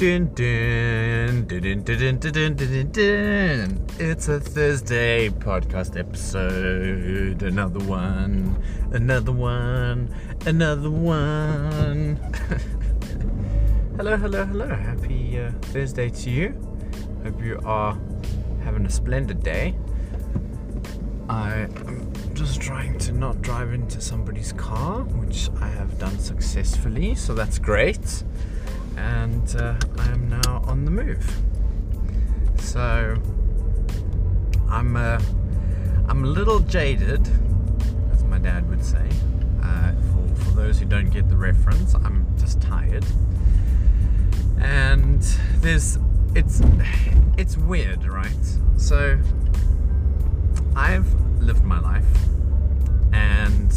Dun, dun, dun, dun, dun, dun, dun, dun. It's a Thursday podcast episode. Another one. Hello. Happy Thursday to you. Hope you are having a splendid day. I am just trying to not drive into somebody's car, which I have done successfully, so that's great. And I am now on the move. So I'm a little jaded, as my dad would say. For those who don't get the reference, I'm just tired. And it's weird, right? So I've lived my life, and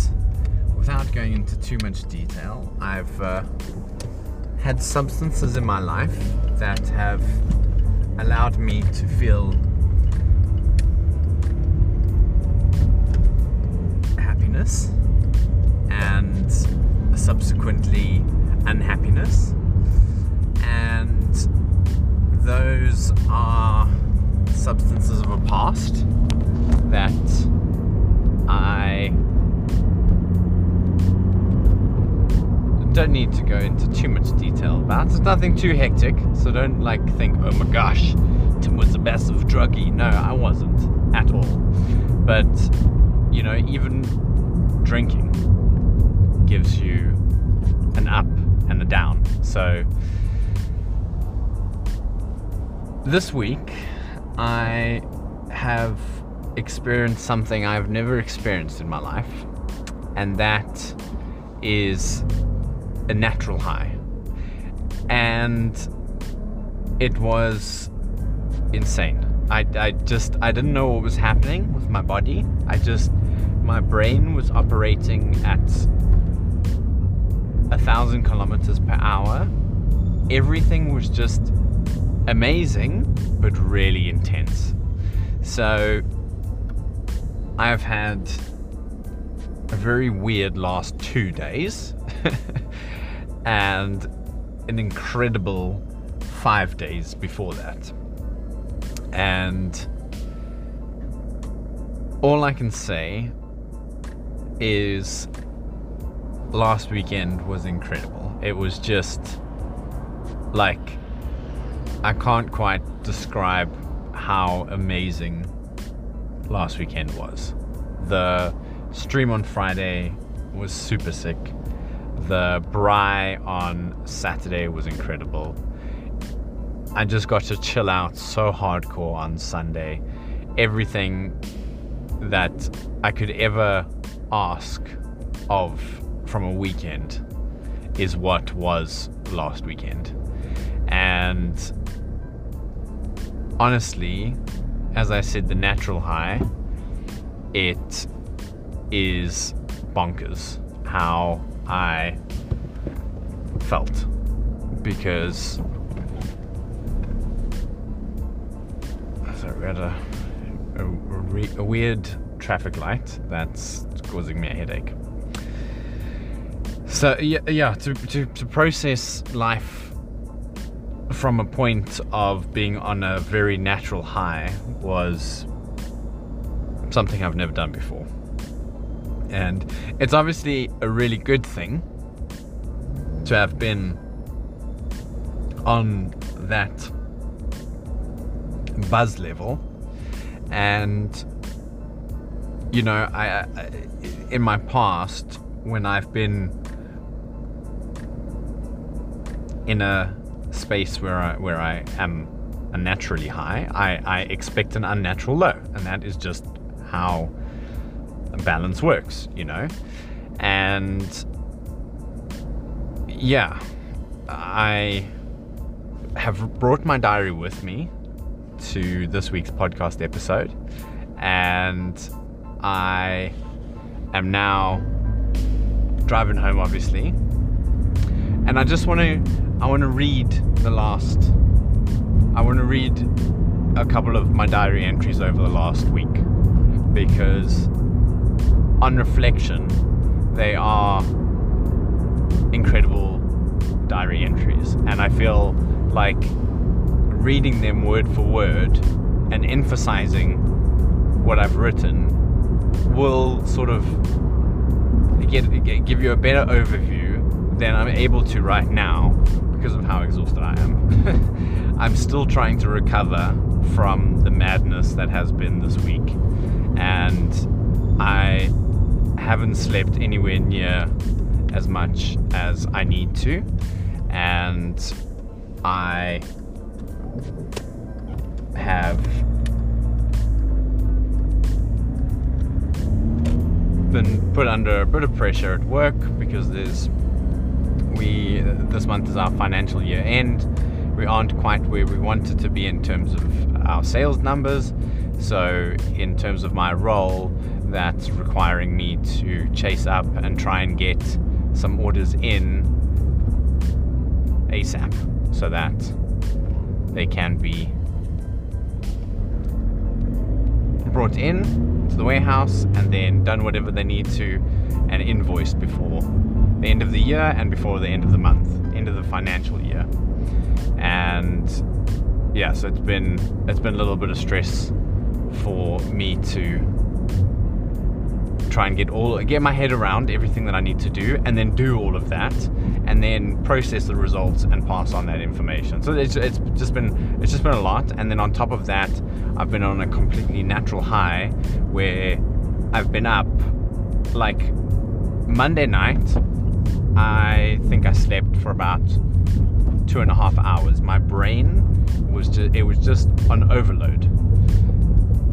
without going into too much detail, I've had substances in my life that have allowed me to feel happiness and subsequently unhappiness, and those are substances of a past that I don't need to go into too much detail about. It's nothing too hectic, so don't think, oh my gosh, Tim was a massive druggie. No, I wasn't at all. But even drinking gives you an up and a down. So this week I have experienced something I've never experienced in my life, and that is a natural high, and it was insane. I didn't know what was happening with my body. My brain was operating at 1,000 kilometers per hour. Everything was just amazing, but really intense. So I've had a very weird last 2 days and an incredible 5 days before that. And all I can say is last weekend was incredible. It was just I can't quite describe how amazing last weekend was. The stream on Friday was super sick. The braai on Saturday was incredible. I just got to chill out so hardcore on Sunday. Everything that I could ever ask of from a weekend is what was last weekend. And honestly, as I said, the natural high, it is bonkers how I felt, because we had a weird traffic light that's causing me a headache. So yeah, to process life from a point of being on a very natural high was something I've never done before. And it's obviously a really good thing to have been on that buzz level. And I in my past, when I've been in a space where I am unnaturally high, I expect an unnatural low, and that is just how balance works, and yeah, I have brought my diary with me to this week's podcast episode, and I am now driving home, obviously, and I want to read a couple of my diary entries over the last week, because on reflection, they are incredible diary entries, and I feel like reading them word for word and emphasizing what I've written will sort of give you a better overview than I'm able to right now because of how exhausted I am. I'm still trying to recover from the madness that has been this week, and I haven't slept anywhere near as much as I need to, and I have been put under a bit of pressure at work because this month is our financial year end. We aren't quite where we wanted to be in terms of our sales numbers, so in terms of my role, that's requiring me to chase up and try and get some orders in ASAP so that they can be brought in to the warehouse and then done whatever they need to and invoiced before the end of the year and before the end of the month, end of the financial year. And yeah, so it's been a little bit of stress for me to try and get my head around everything that I need to do, and then do all of that, and then process the results and pass on that information. So it's just been a lot. And then on top of that, I've been on a completely natural high where I've been up, like Monday night, I think I slept for about 2.5 hours. My brain was just on overload.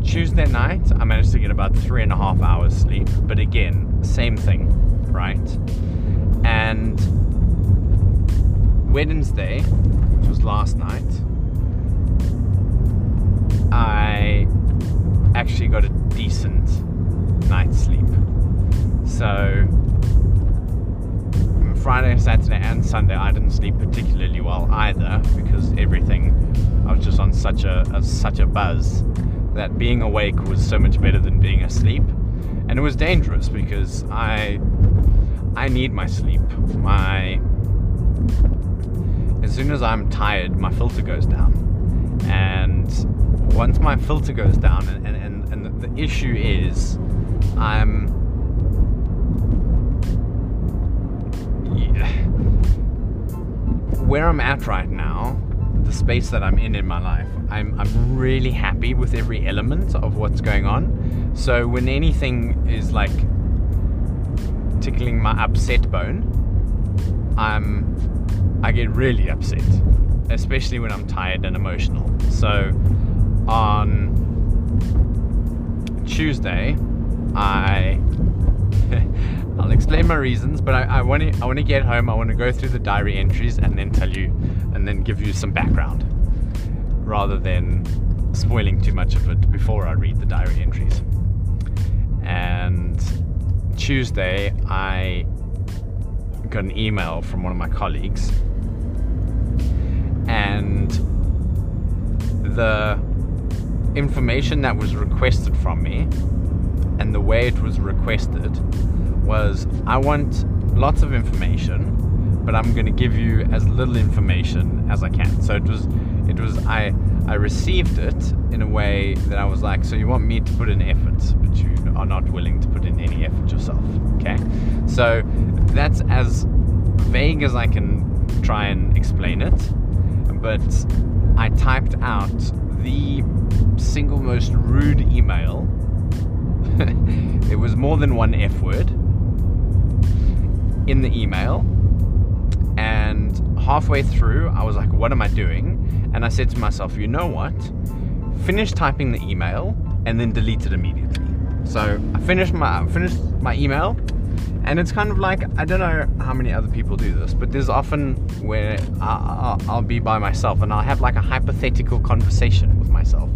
Tuesday night, I managed to get about 3.5 hours sleep, but again, same thing, right? And Wednesday, which was last night, I actually got a decent night's sleep. So Friday, Saturday, and Sunday, I didn't sleep particularly well either because I was just on such a buzz that being awake was so much better than being asleep. And it was dangerous because I need my sleep. As soon as I'm tired, my filter goes down. And once my filter goes down, and the issue is where I'm at right now, the space that I'm in my life, I'm really happy with every element of what's going on. So when anything is like tickling my upset bone, I get really upset, especially when I'm tired and emotional. So on Tuesday, I'll explain my reasons, but I want to get home. I want to go through the diary entries and then tell you, and then give you some background, rather than spoiling too much of it before I read the diary entries. And Tuesday, I got an email from one of my colleagues, and the information that was requested from me and the way it was requested was, I want lots of information, but I'm going to give you as little information as I can. So I received it in a way that I was like, so you want me to put in effort, but you are not willing to put in any effort yourself. Okay, so that's as vague as I can try and explain it, but I typed out the single most rude email. There was more than one F word in the email, and halfway through I was like, what am I doing? And I said to myself, you know what, finish typing the email and then delete it immediately. So I finished my email, and it's kind of like, I don't know how many other people do this, but there's often where I'll be by myself and I'll have like a hypothetical conversation with myself,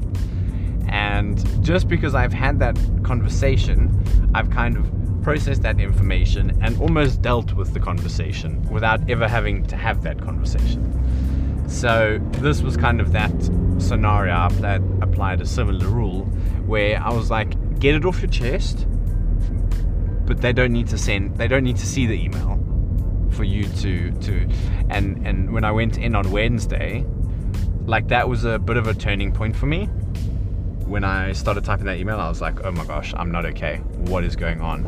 and just because I've had that conversation, I've kind of processed that information and almost dealt with the conversation without ever having to have that conversation. So this was kind of that scenario. I applied a similar rule where I was like, get it off your chest, but they don't need to see the email for you to and when I went in on Wednesday, like that was a bit of a turning point for me. When I started typing that email, I was like, oh my gosh, I'm not okay. What is going on?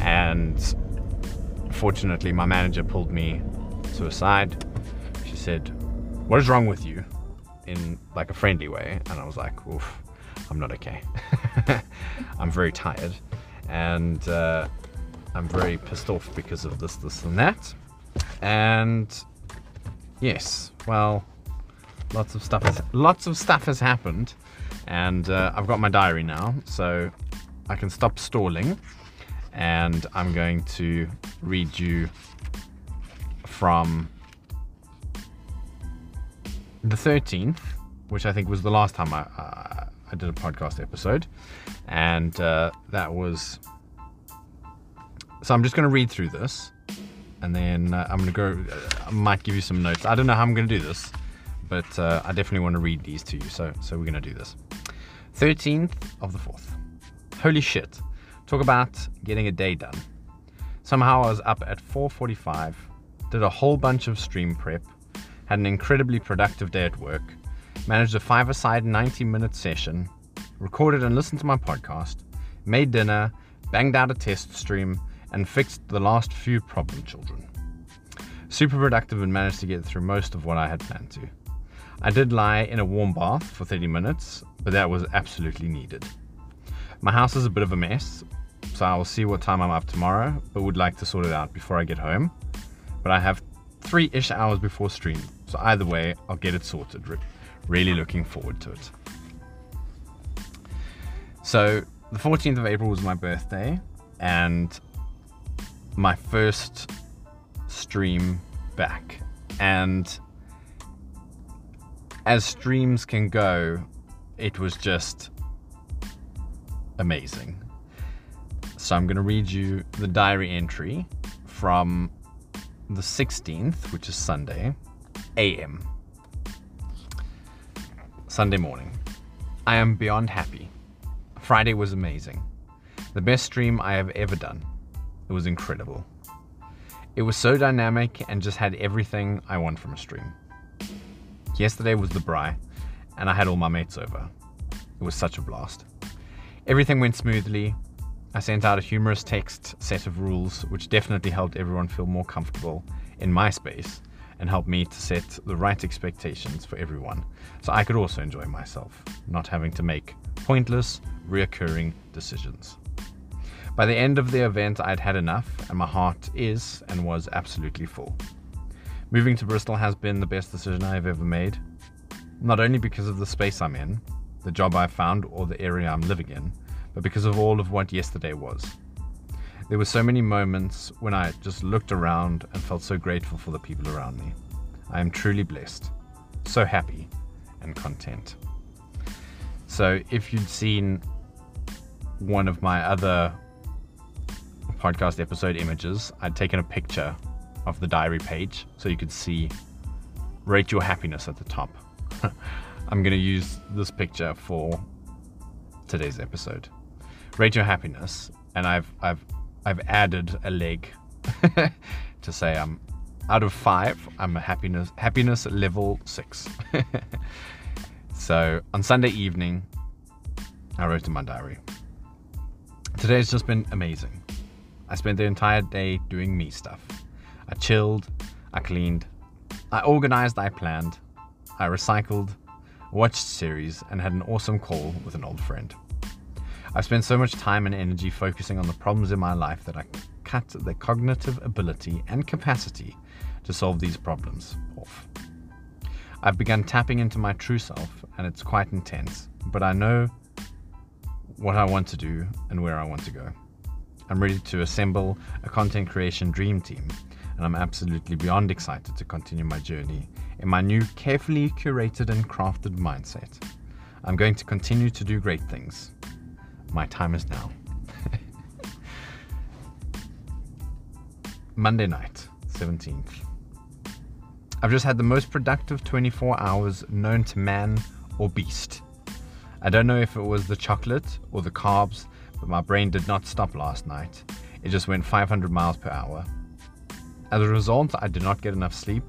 And fortunately, my manager pulled me to a side. She said, what is wrong with you? In like a friendly way. And I was like, oof, I'm not okay. I'm very tired. And I'm very pissed off because of this, this and that. And yes, well, lots of stuff has happened. And I've got my diary now, so I can stop stalling, and I'm going to read you from the 13th, which I think was the last time I did a podcast episode, and that was, so I'm just going to read through this, and then I'm going to go, I might give you some notes. I don't know how I'm going to do this, but I definitely want to read these to you, so we're going to do this. 13th of the 4th. Holy shit. Talk about getting a day done. Somehow I was up at 4:45, did a whole bunch of stream prep, had an incredibly productive day at work, managed a 5-a-side 90-minute session, recorded and listened to my podcast, made dinner, banged out a test stream, and fixed the last few problem children. Super productive and managed to get through most of what I had planned to. I did lie in a warm bath for 30 minutes, but that was absolutely needed. My house is a bit of a mess, so I will see what time I'm up tomorrow, but would like to sort it out before I get home. But I have 3-ish hours before stream, so either way, I'll get it sorted. Really looking forward to it. So the 14th of April was my birthday, and my first stream back. And as streams can go, it was just amazing. So I'm going to read you the diary entry from the 16th, which is Sunday, AM. Sunday morning. I am beyond happy. Friday was amazing. The best stream I have ever done. It was incredible. It was so dynamic and just had everything I want from a stream. Yesterday was the braai, and I had all my mates over. It was such a blast. Everything went smoothly. I sent out a humorous text set of rules, which definitely helped everyone feel more comfortable in my space and helped me to set the right expectations for everyone, so I could also enjoy myself, not having to make pointless, reoccurring decisions. By the end of the event, I'd had enough, and my heart is and was absolutely full. Moving to Bristol has been the best decision I have ever made, not only because of the space I'm in, the job I've found, or the area I'm living in, but because of all of what yesterday was. There were so many moments when I just looked around and felt so grateful for the people around me. I am truly blessed, so happy and content. So if you'd seen one of my other podcast episode images, I'd taken a picture of the diary page so you could see rate your happiness at the top. I'm going to use this picture for today's episode. Rate your happiness, and I've added a leg to say I'm out of 5, I'm a happiness level 6. So on Sunday evening, I wrote in my diary, today has just been amazing. I spent the entire day doing me stuff. I chilled, I cleaned, I organized, I planned, I recycled, watched series, and had an awesome call with an old friend. I've spent so much time and energy focusing on the problems in my life that I cut the cognitive ability and capacity to solve these problems off. I've begun tapping into my true self, and it's quite intense, but I know what I want to do and where I want to go. I'm ready to assemble a content creation dream team, and I'm absolutely beyond excited to continue my journey in my new carefully curated and crafted mindset. I'm going to continue to do great things. My time is now. Monday night, 17th. I've just had the most productive 24 hours known to man or beast. I don't know if it was the chocolate or the carbs, but my brain did not stop last night. It just went 500 miles per hour. As a result, I did not get enough sleep,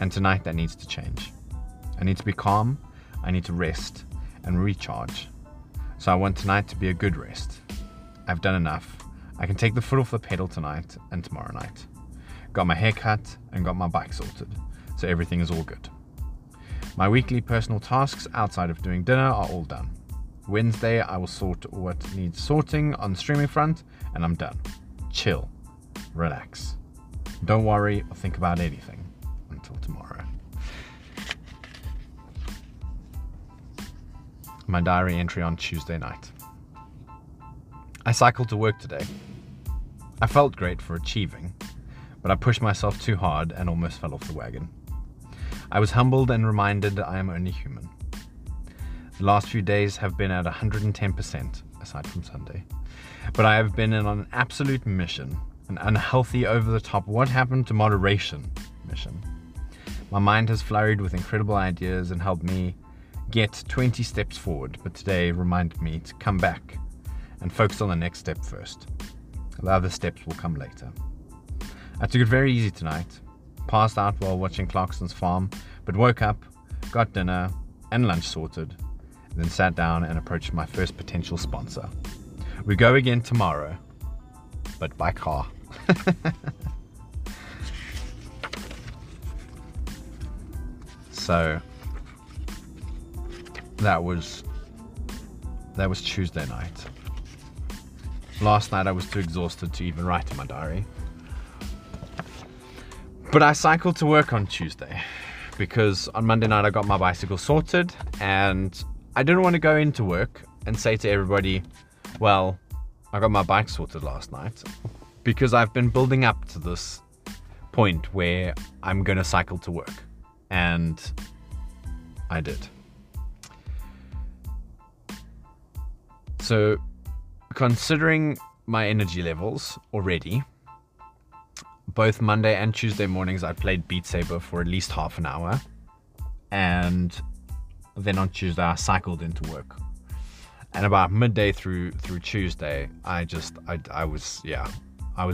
and tonight that needs to change. I need to be calm, I need to rest and recharge. So I want tonight to be a good rest. I've done enough. I can take the foot off the pedal tonight and tomorrow night. Got my hair cut and got my bike sorted, so everything is all good. My weekly personal tasks outside of doing dinner are all done. Wednesday I will sort what needs sorting on the streaming front and I'm done. Chill, relax. Don't worry or think about anything until tomorrow. My diary entry on Tuesday night. I cycled to work today. I felt great for achieving, but I pushed myself too hard and almost fell off the wagon. I was humbled and reminded that I am only human. The last few days have been at 110%, aside from Sunday, but I have been on an absolute mission, an unhealthy, over-the-top, what happened to moderation mission. My mind has flurried with incredible ideas and helped me get 20 steps forward, but today reminded me to come back and focus on the next step first. The other steps will come later. I took it very easy tonight, passed out while watching Clarkson's Farm, but woke up, got dinner and lunch sorted, and then sat down and approached my first potential sponsor. We go again tomorrow, but by car. So that was Tuesday night. Last night I was too exhausted to even write in my diary. But I cycled to work on Tuesday because on Monday night I got my bicycle sorted and I didn't want to go into work and say to everybody, well, I got my bike sorted last night, because I've been building up to this point where I'm going to cycle to work. And I did. So considering my energy levels already, both Monday and Tuesday mornings I played Beat Saber for at least half an hour, and then on Tuesday I cycled into work. And about midday through Tuesday, I was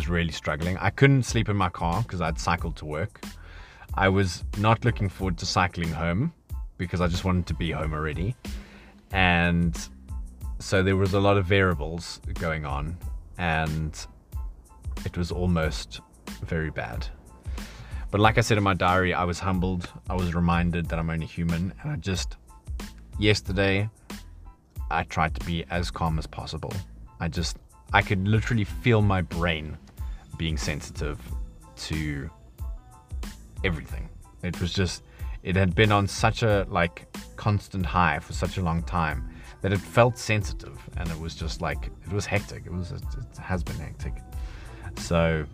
really struggling. I couldn't sleep in my car because I'd cycled to work. I was not looking forward to cycling home because I just wanted to be home already. And so there was a lot of variables going on and it was almost very bad. But like I said in my diary, I was humbled. I was reminded that I'm only human. And yesterday, I tried to be as calm as possible. I could literally feel my brain being sensitive to everything. It was just, it had been on such a constant high for such a long time that it felt sensitive, and it was just it was hectic. It has been hectic. So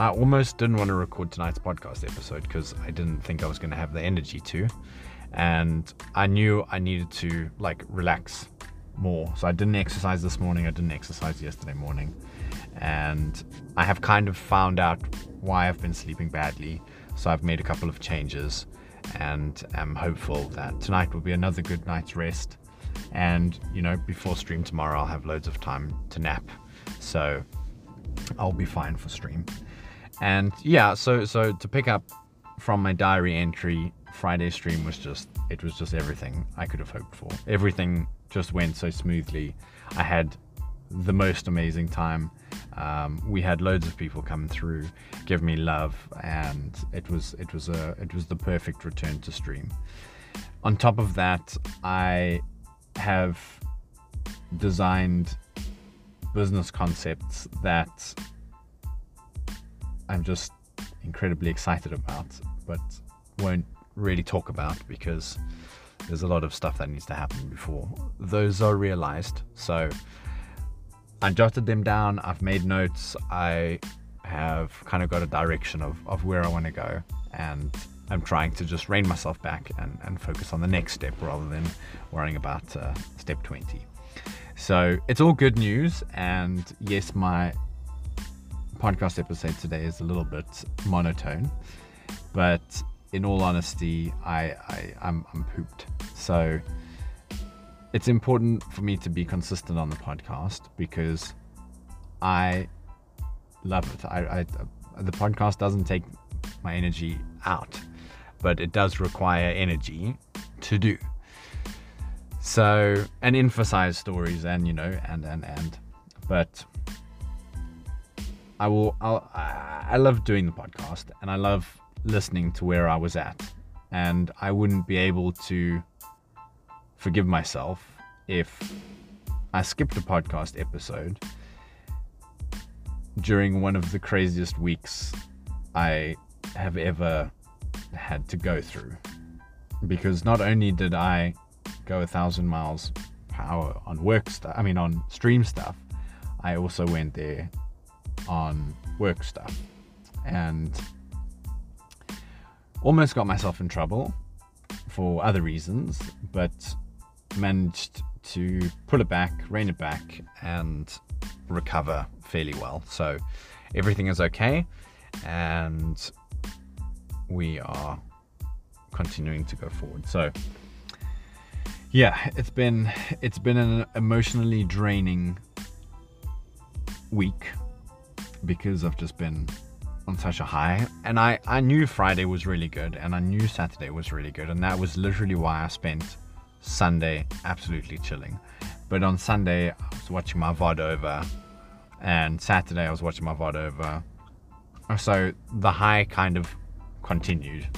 I almost didn't want to record tonight's podcast episode because I didn't think I was going to have the energy to. And I knew I needed to relax more. So I didn't exercise this morning. I didn't exercise yesterday morning. And I have kind of found out why I've been sleeping badly. So I've made a couple of changes and am hopeful that tonight will be another good night's rest. And, before stream tomorrow, I'll have loads of time to nap. So I'll be fine for stream. And yeah, so to pick up from my diary entry, Friday's stream was just everything I could have hoped for. Everything just went so smoothly. I had the most amazing time. We had loads of people come through, give me love, and it was the perfect return to stream. On top of that, I have designed business concepts that I'm just incredibly excited about, but won't really talk about because there's a lot of stuff that needs to happen before those are realized. So I jotted them down, I've made notes, I have kind of got a direction of where I want to go, and I'm trying to just rein myself back and focus on the next step rather than worrying about step 20. So it's all good news. And yes, my podcast episode today is a little bit monotone, but in all honesty, I'm pooped. So it's important for me to be consistent on the podcast because I love it. The podcast doesn't take my energy out, but it does require energy to do. So, and emphasize stories and, you know, and, but I love doing the podcast and I love listening to where I was at, and I wouldn't be able to forgive myself if I skipped a podcast episode during one of the craziest weeks I have ever had to go through, because not only did I go 1,000 miles per hour on on stream stuff, I also went there on work stuff and almost got myself in trouble for other reasons, but managed to pull it back, rein it back, and recover fairly well. So everything is okay, and we are continuing to go forward. So yeah, it's been an emotionally draining week because I've just been on such a high, and I knew Friday was really good, and I knew Saturday was really good, and that was literally why I spent Sunday absolutely chilling. But on Sunday I was watching my VOD over, and Saturday I was watching my VOD over, so the high kind of continued.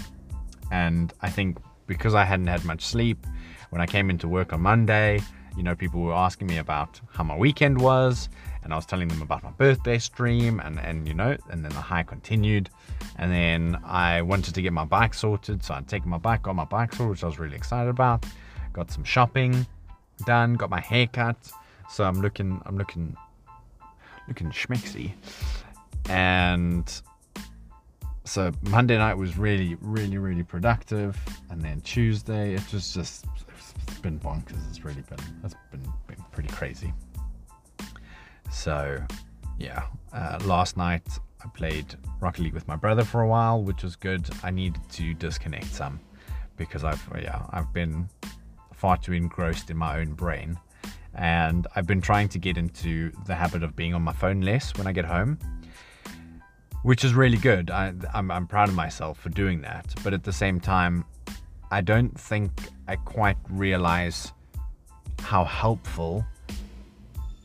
And I think because I hadn't had much sleep, when I came into work on Monday, you know, people were asking me about how my weekend was, and I was telling them about my birthday stream, and you know, and then the high continued. And then I wanted to get my bike sorted, so I'd taken my bike, got my bike sorted, which I was really excited about, got some shopping done, got my hair cut, so I'm looking schmexy. And so Monday night was really, really, really productive, and then Tuesday it was just, it's been bonkers. It's been pretty crazy. So yeah, last night I played Rocket League with my brother for a while, which was good. I needed to disconnect some because I've been far too engrossed in my own brain, and I've been trying to get into the habit of being on my phone less when I get home, which is really good. I'm proud of myself for doing that, but at the same time, I don't think I quite realize how helpful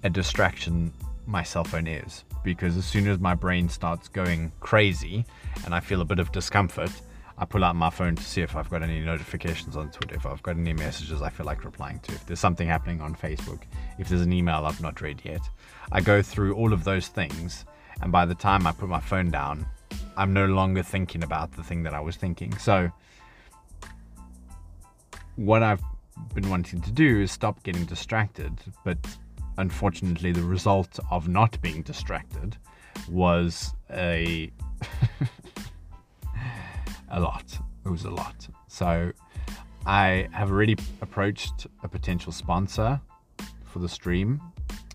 a distraction my cell phone is, because as soon as my brain starts going crazy and I feel a bit of discomfort, I pull out my phone to see if I've got any notifications on Twitter, if I've got any messages I feel like replying to, if there's something happening on Facebook, if there's an email I've not read yet. I go through all of those things, and by the time I put my phone down, I'm no longer thinking about the thing that I was thinking. So what I've been wanting to do is stop getting distracted, but unfortunately the result of not being distracted was a lot. So I have already approached a potential sponsor for the stream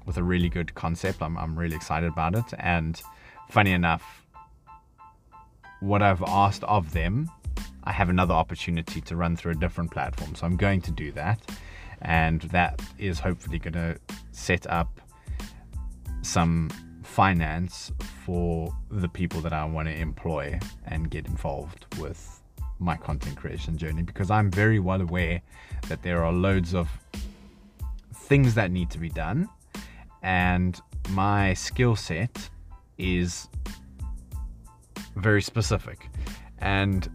with a really good concept. I'm really excited about it, and funny enough, what I've asked of them, I have another opportunity to run through a different platform, so I'm going to do that, and that is hopefully going to set up some finance for the people that I want to employ and get involved with my content creation journey, because I'm very well aware that there are loads of things that need to be done, and my skill set is very specific, and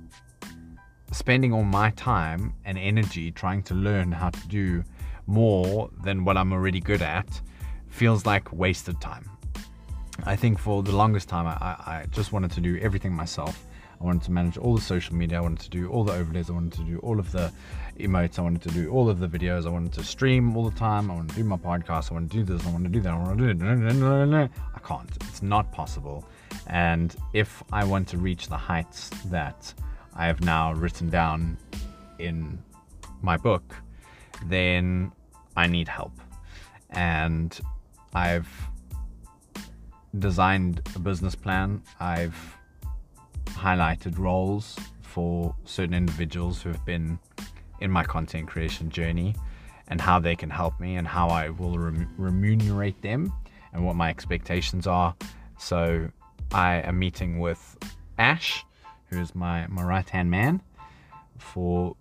spending all my time and energy trying to learn how to do more than what I'm already good at feels like wasted time. I think for the longest time I just wanted to do everything myself. I wanted to manage all the social media, I wanted to do all the overlays, I wanted to do all of the emotes, I wanted to do all of the videos, I wanted to stream all the time, I want to do my podcast, I want to do this, I want to do that, I want to do it. I can't. It's not possible. And if I want to reach the heights that I have now written down in my book, then I need help. And I've designed a business plan. I've highlighted roles for certain individuals who have been in my content creation journey and how they can help me and how I will remunerate them and what my expectations are. So I am meeting with Ash, who is my right-hand man, for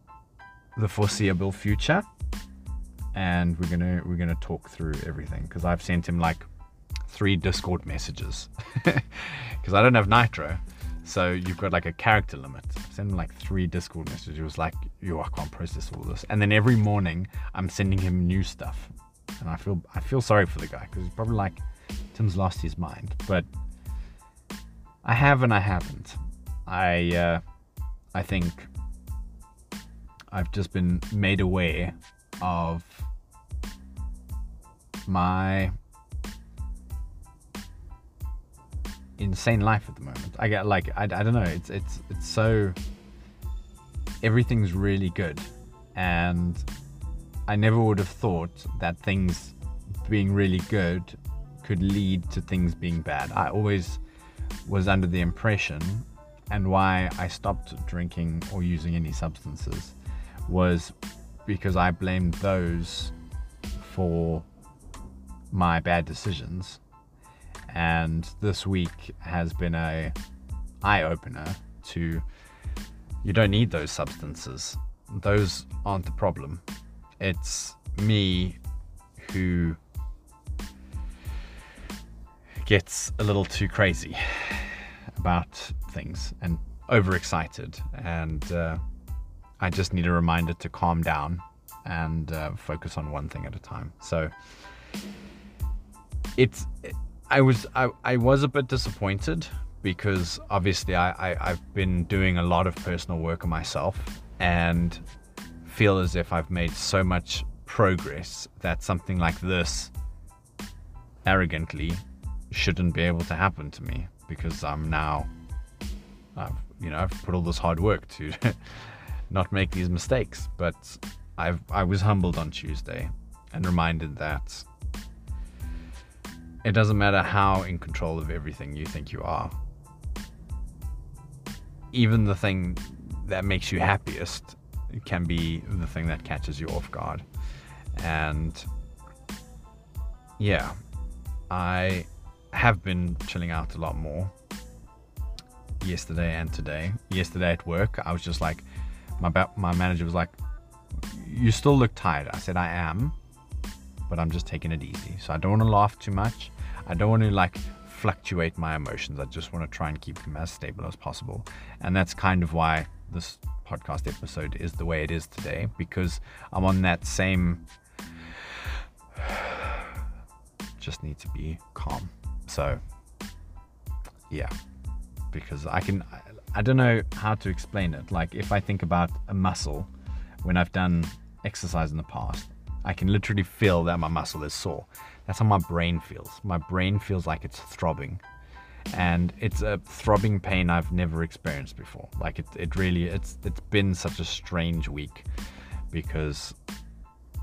the foreseeable future, and we're gonna talk through everything, because I've sent him like 3 Discord messages because I don't have Nitro, so you've got like a character limit. Send him like 3 Discord messages. He was like, yo, I can't process all this. And then every morning I'm sending him new stuff, and I feel sorry for the guy, because he's probably like, Tim's lost his mind. But I have and I haven't. I think I've just been made aware of my insane life at the moment. I get like, I don't know, it's so, everything's really good, and I never would have thought that things being really good could lead to things being bad. I always was under the impression, and why I stopped drinking or using any substances was because I blamed those for my bad decisions. And this week has been a eye-opener to, you don't need those substances. Those aren't the problem. It's me who gets a little too crazy about things and overexcited, and I just need a reminder to calm down and focus on one thing at a time. So I was a bit disappointed, because obviously I've been doing a lot of personal work on myself and feel as if I've made so much progress that something like this arrogantly shouldn't be able to happen to me, because I'm now, I've put all this hard work to not make these mistakes. But I was humbled on Tuesday and reminded that it doesn't matter how in control of everything you think you are. Even the thing that makes you happiest can be the thing that catches you off guard. And yeah, I have been chilling out a lot more yesterday and today. Yesterday at work, I was just like, my manager was like, you still look tired. I said, I am, but I'm just taking it easy. So I don't want to laugh too much. I don't want to like fluctuate my emotions. I just want to try and keep them as stable as possible. And that's kind of why this podcast episode is the way it is today, because I'm on that same, just need to be calm. So yeah, because I don't know how to explain it. Like, if I think about a muscle, when I've done exercise in the past, I can literally feel that my muscle is sore. That's how my brain feels. My brain feels like it's throbbing, and it's a throbbing pain I've never experienced before. Like it's been such a strange week, because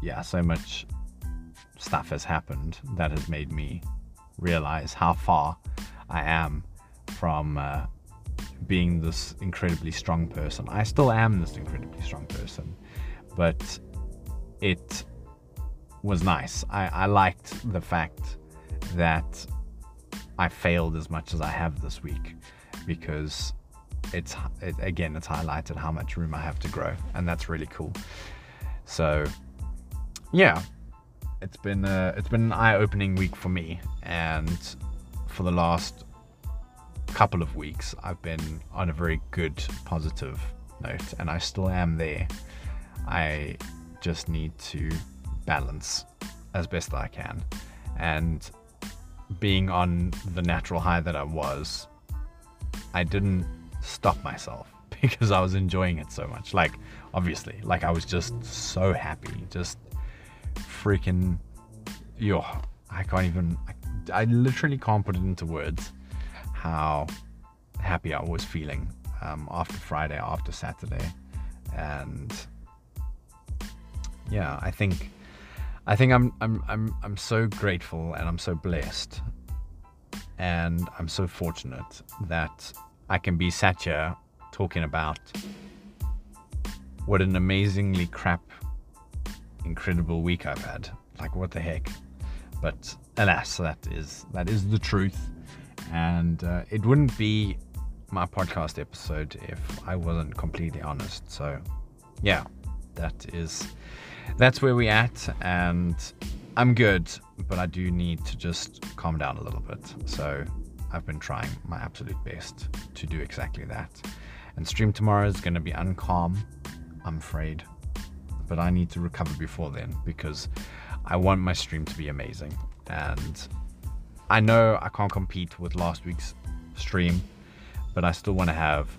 yeah, so much stuff has happened that has made me realize how far I am from being this incredibly strong person. I still am this incredibly strong person, but it was nice. I liked the fact that I failed as much as I have this week, because it's highlighted how much room I have to grow, and that's really cool. So yeah, it's been an eye-opening week for me, and for the last couple of weeks I've been on a very good positive note, and I still am there. I just need to balance as best I can, and being on the natural high that I was, I didn't stop myself because I was enjoying it so much. Like, obviously, like, I was just so happy, just freaking, yo, I literally can't put it into words how happy I was feeling after Friday, after Saturday. And yeah, I think I'm so grateful, and I'm so blessed, and I'm so fortunate that I can be sat here talking about what an amazingly incredible week I've had. Like, what the heck? But alas, that is the truth. And it wouldn't be my podcast episode if I wasn't completely honest. So yeah, that's where we're at, and I'm good, but I do need to just calm down a little bit. So I've been trying my absolute best to do exactly that. And stream tomorrow is going to be uncalm, I'm afraid, but I need to recover before then because I want my stream to be amazing. And I know I can't compete with last week's stream, but I still want to have,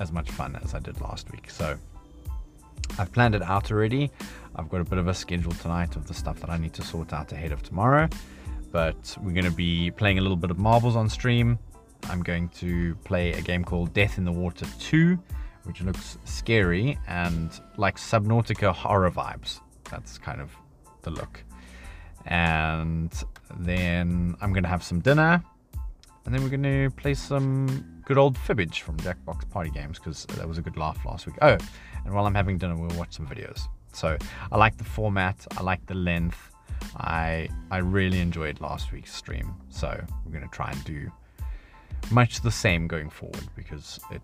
as much fun as I did last week. So I've planned it out already. I've got a bit of a schedule tonight of the stuff that I need to sort out ahead of tomorrow, but we're going to be playing a little bit of marbles on stream. I'm going to play a game called Death in the Water 2, which looks scary and like Subnautica horror vibes. That's kind of the look. And then I'm going to have some dinner, and then we're going to play some good old fibbage from Jackbox Party Games because that was a good laugh last week. Oh, and while I'm having dinner, we'll watch some videos. So I like the format. I like the length. I really enjoyed last week's stream. So we're going to try and do much the same going forward because it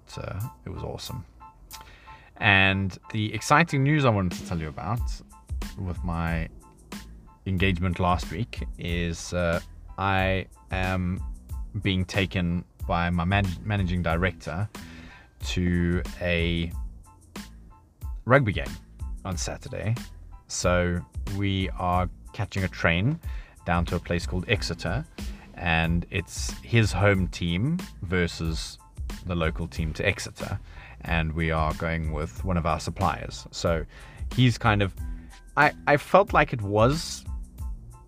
was awesome. And the exciting news I wanted to tell you about with my engagement last week is I am being taken by my managing director to a rugby game on Saturday. So we are catching a train down to a place called Exeter, and it's his home team versus the local team to Exeter, and we are going with one of our suppliers. So he's kind of, I felt like it was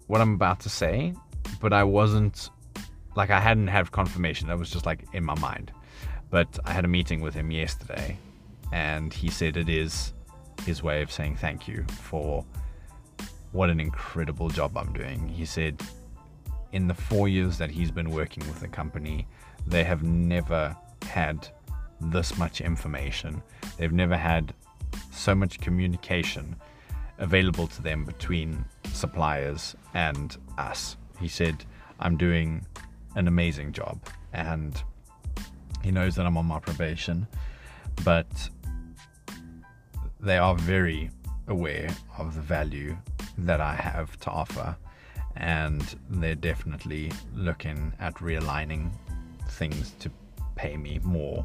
what I'm about to say, but I wasn't, like, I hadn't had confirmation. That was just like in my mind. But I had a meeting with him yesterday, and he said it is his way of saying thank you for what an incredible job I'm doing. He said in the 4 years that he's been working with the company, they have never had this much information. They've never had so much communication available to them between suppliers and us. He said, I'm doing an amazing job, and he knows that I'm on my probation, but they are very aware of the value that I have to offer, and they're definitely looking at realigning things to pay me more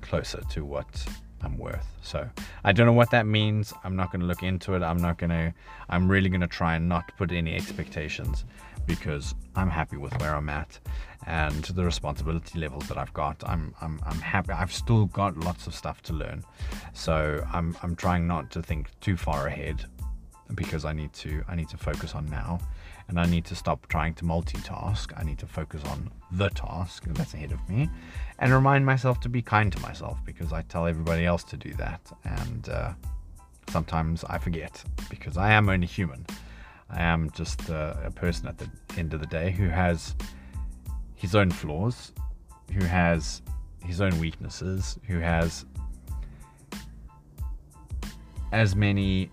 closer to what I'm worth. So I don't know what that means. I'm not going to look into it. I'm really going to try and not put any expectations, because I'm happy with where I'm at and the responsibility levels that I've got. I'm happy. I've still got lots of stuff to learn. So I'm trying not to think too far ahead, because I need to focus on now, and I need to stop trying to multitask. I need to focus on the task that's ahead of me, and remind myself to be kind to myself, because I tell everybody else to do that, and sometimes I forget, because I am only human. I am just a person at the end of the day who has his own flaws, who has his own weaknesses, who has as many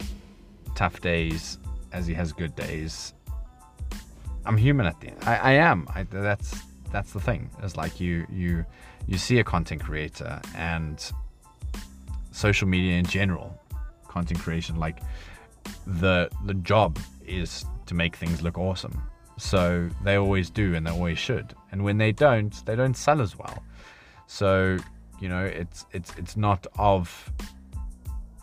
tough days as he has good days. I'm human at the end. I am, that's the thing. It's like you see a content creator and social media in general, content creation, like the job is to make things look awesome. So they always do, and they always should. And when they don't sell as well. So, you know, it's not of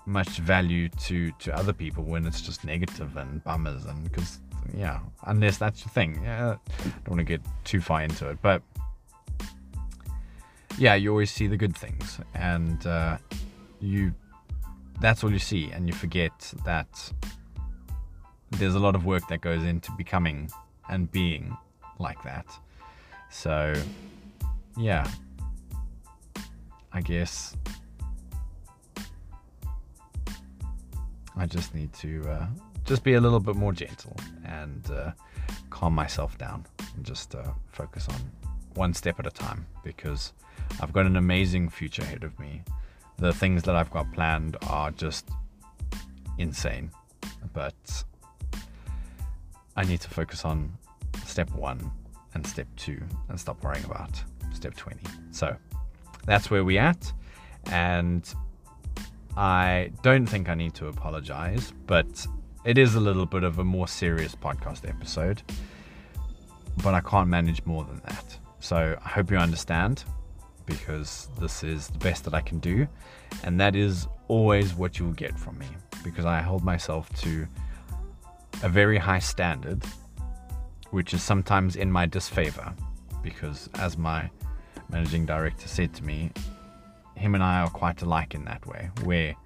much value to other people when it's just negative and bummers, and because, yeah, unless that's the thing. Yeah, I don't want to get too far into it, but yeah, you always see the good things, and that's all you see, and you forget that there's a lot of work that goes into becoming and being like that. So yeah, I guess I just need to just be a little bit more gentle and calm myself down, and just focus on one step at a time, because I've got an amazing future ahead of me. The things that I've got planned are just insane, but I need to focus on step 1 and step 2, and stop worrying about step 20. So that's where we're at, and I don't think I need to apologize, but it is a little bit of a more serious podcast episode, but I can't manage more than that. So I hope you understand, because this is the best that I can do, and that is always what you'll get from me, because I hold myself to a very high standard, which is sometimes in my disfavor, because as my managing director said to me, him and I are quite alike in that way, where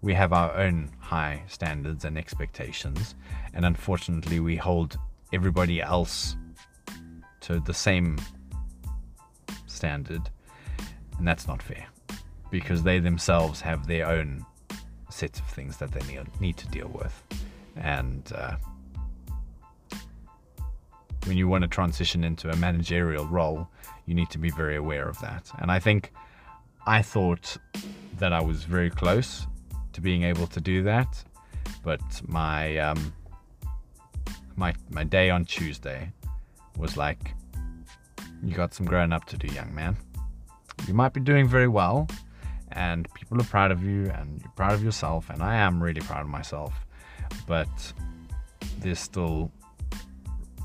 we have our own high standards and expectations, and unfortunately we hold everybody else to the same standard, and that's not fair, because they themselves have their own sets of things that they need to deal with. And when you want to transition into a managerial role, you need to be very aware of that. And I thought that I was very close to being able to do that, but my my day on Tuesday was like, you got some growing up to do, young man. You might be doing very well, and people are proud of you, and you're proud of yourself, and I am really proud of myself, but there's still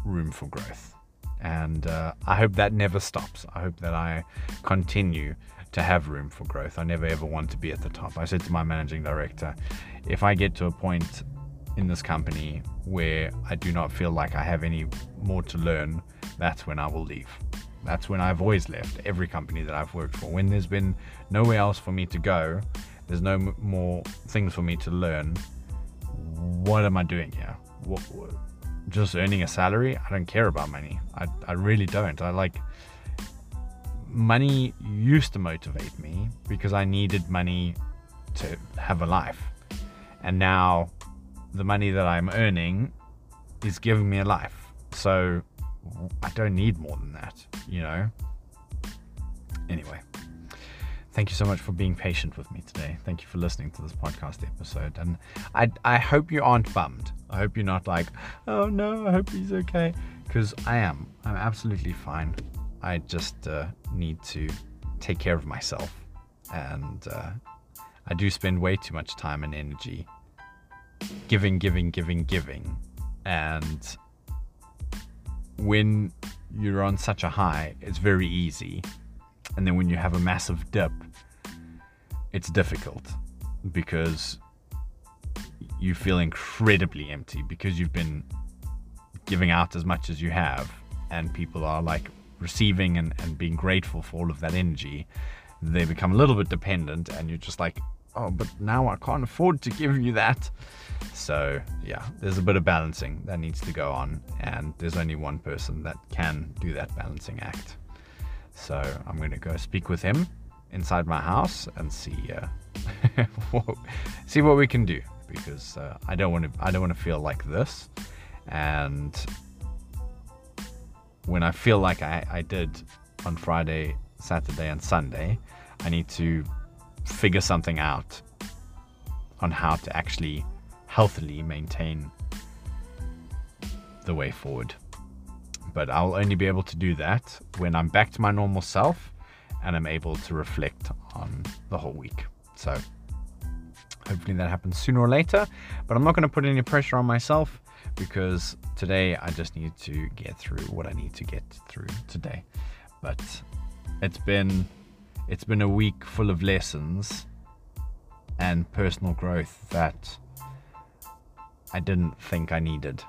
room for growth. And I hope that never stops. I hope that I continue to have room for growth. I never ever want to be at the top. I said to my managing director, if I get to a point in this company where I do not feel like I have any more to learn, that's when I will leave. That's when I've always left every company that I've worked for. When there's been nowhere else for me to go, there's no more things for me to learn. What am I doing here? What, just earning a salary? I don't care about money. I really don't. Money used to motivate me because I needed money to have a life. And now the money that I'm earning is giving me a life. So I don't need more than that, you know? Anyway, thank you so much for being patient with me today. Thank you for listening to this podcast episode. And I hope you aren't bummed. I hope you're not like, oh no, I hope he's okay. Because I am. I'm absolutely fine. I just need to take care of myself. And I do spend way too much time and energy giving. And when you're on such a high, it's very easy, and then when you have a massive dip, it's difficult, because you feel incredibly empty, because you've been giving out as much as you have, and people are like receiving and being grateful for all of that energy. They become a little bit dependent, and you're just like, oh, but now I can't afford to give you that. So yeah, there's a bit of balancing that needs to go on, and there's only one person that can do that balancing act. So I'm going to go speak with him inside my house and see what we can do, because I don't want to feel like this. And when I feel like I did on Friday, Saturday and Sunday, I need to figure something out on how to actually healthily maintain the way forward. But I'll only be able to do that when I'm back to my normal self and I'm able to reflect on the whole week. So hopefully that happens sooner or later, but I'm not going to put any pressure on myself, because today I just need to get through what I need to get through today. But it's been a week full of lessons and personal growth that I didn't think I needed,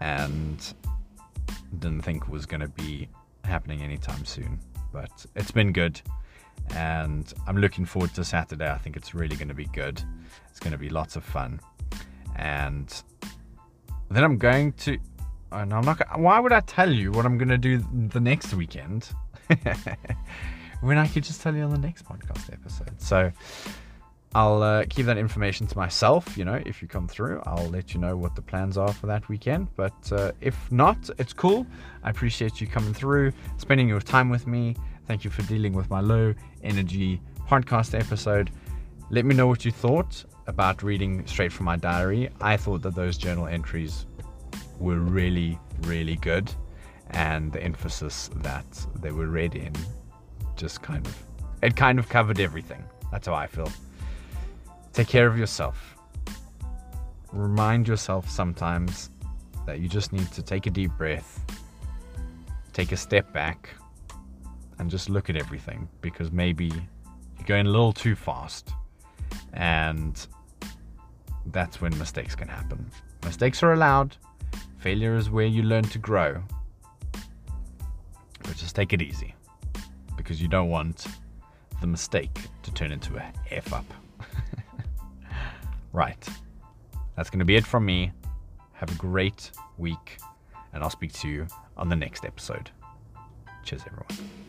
and didn't think was going to be happening anytime soon. But it's been good, and I'm looking forward to Saturday. I think it's really going to be good. It's going to be lots of fun. And then I'm going to... and I'm not... why would I tell you what I'm going to do the next weekend when I could just tell you on the next podcast episode? So I'll keep that information to myself. You know, if you come through, I'll let you know what the plans are for that weekend. But if not, it's cool. I appreciate you coming through, spending your time with me. Thank you for dealing with my low energy podcast episode. Let me know what you thought about reading straight from my diary. I thought that those journal entries were really, really good, and the emphasis that they were read in just kind of covered everything. That's how I feel. Take care of yourself. Remind yourself sometimes that you just need to take a deep breath, take a step back, and just look at everything, because maybe you're going a little too fast, and that's when mistakes can happen. Mistakes are allowed. Failure is where you learn to grow. But just take it easy, because you don't want the mistake to turn into a F up. Right. That's going to be it from me. Have a great week, and I'll speak to you on the next episode. Cheers, everyone.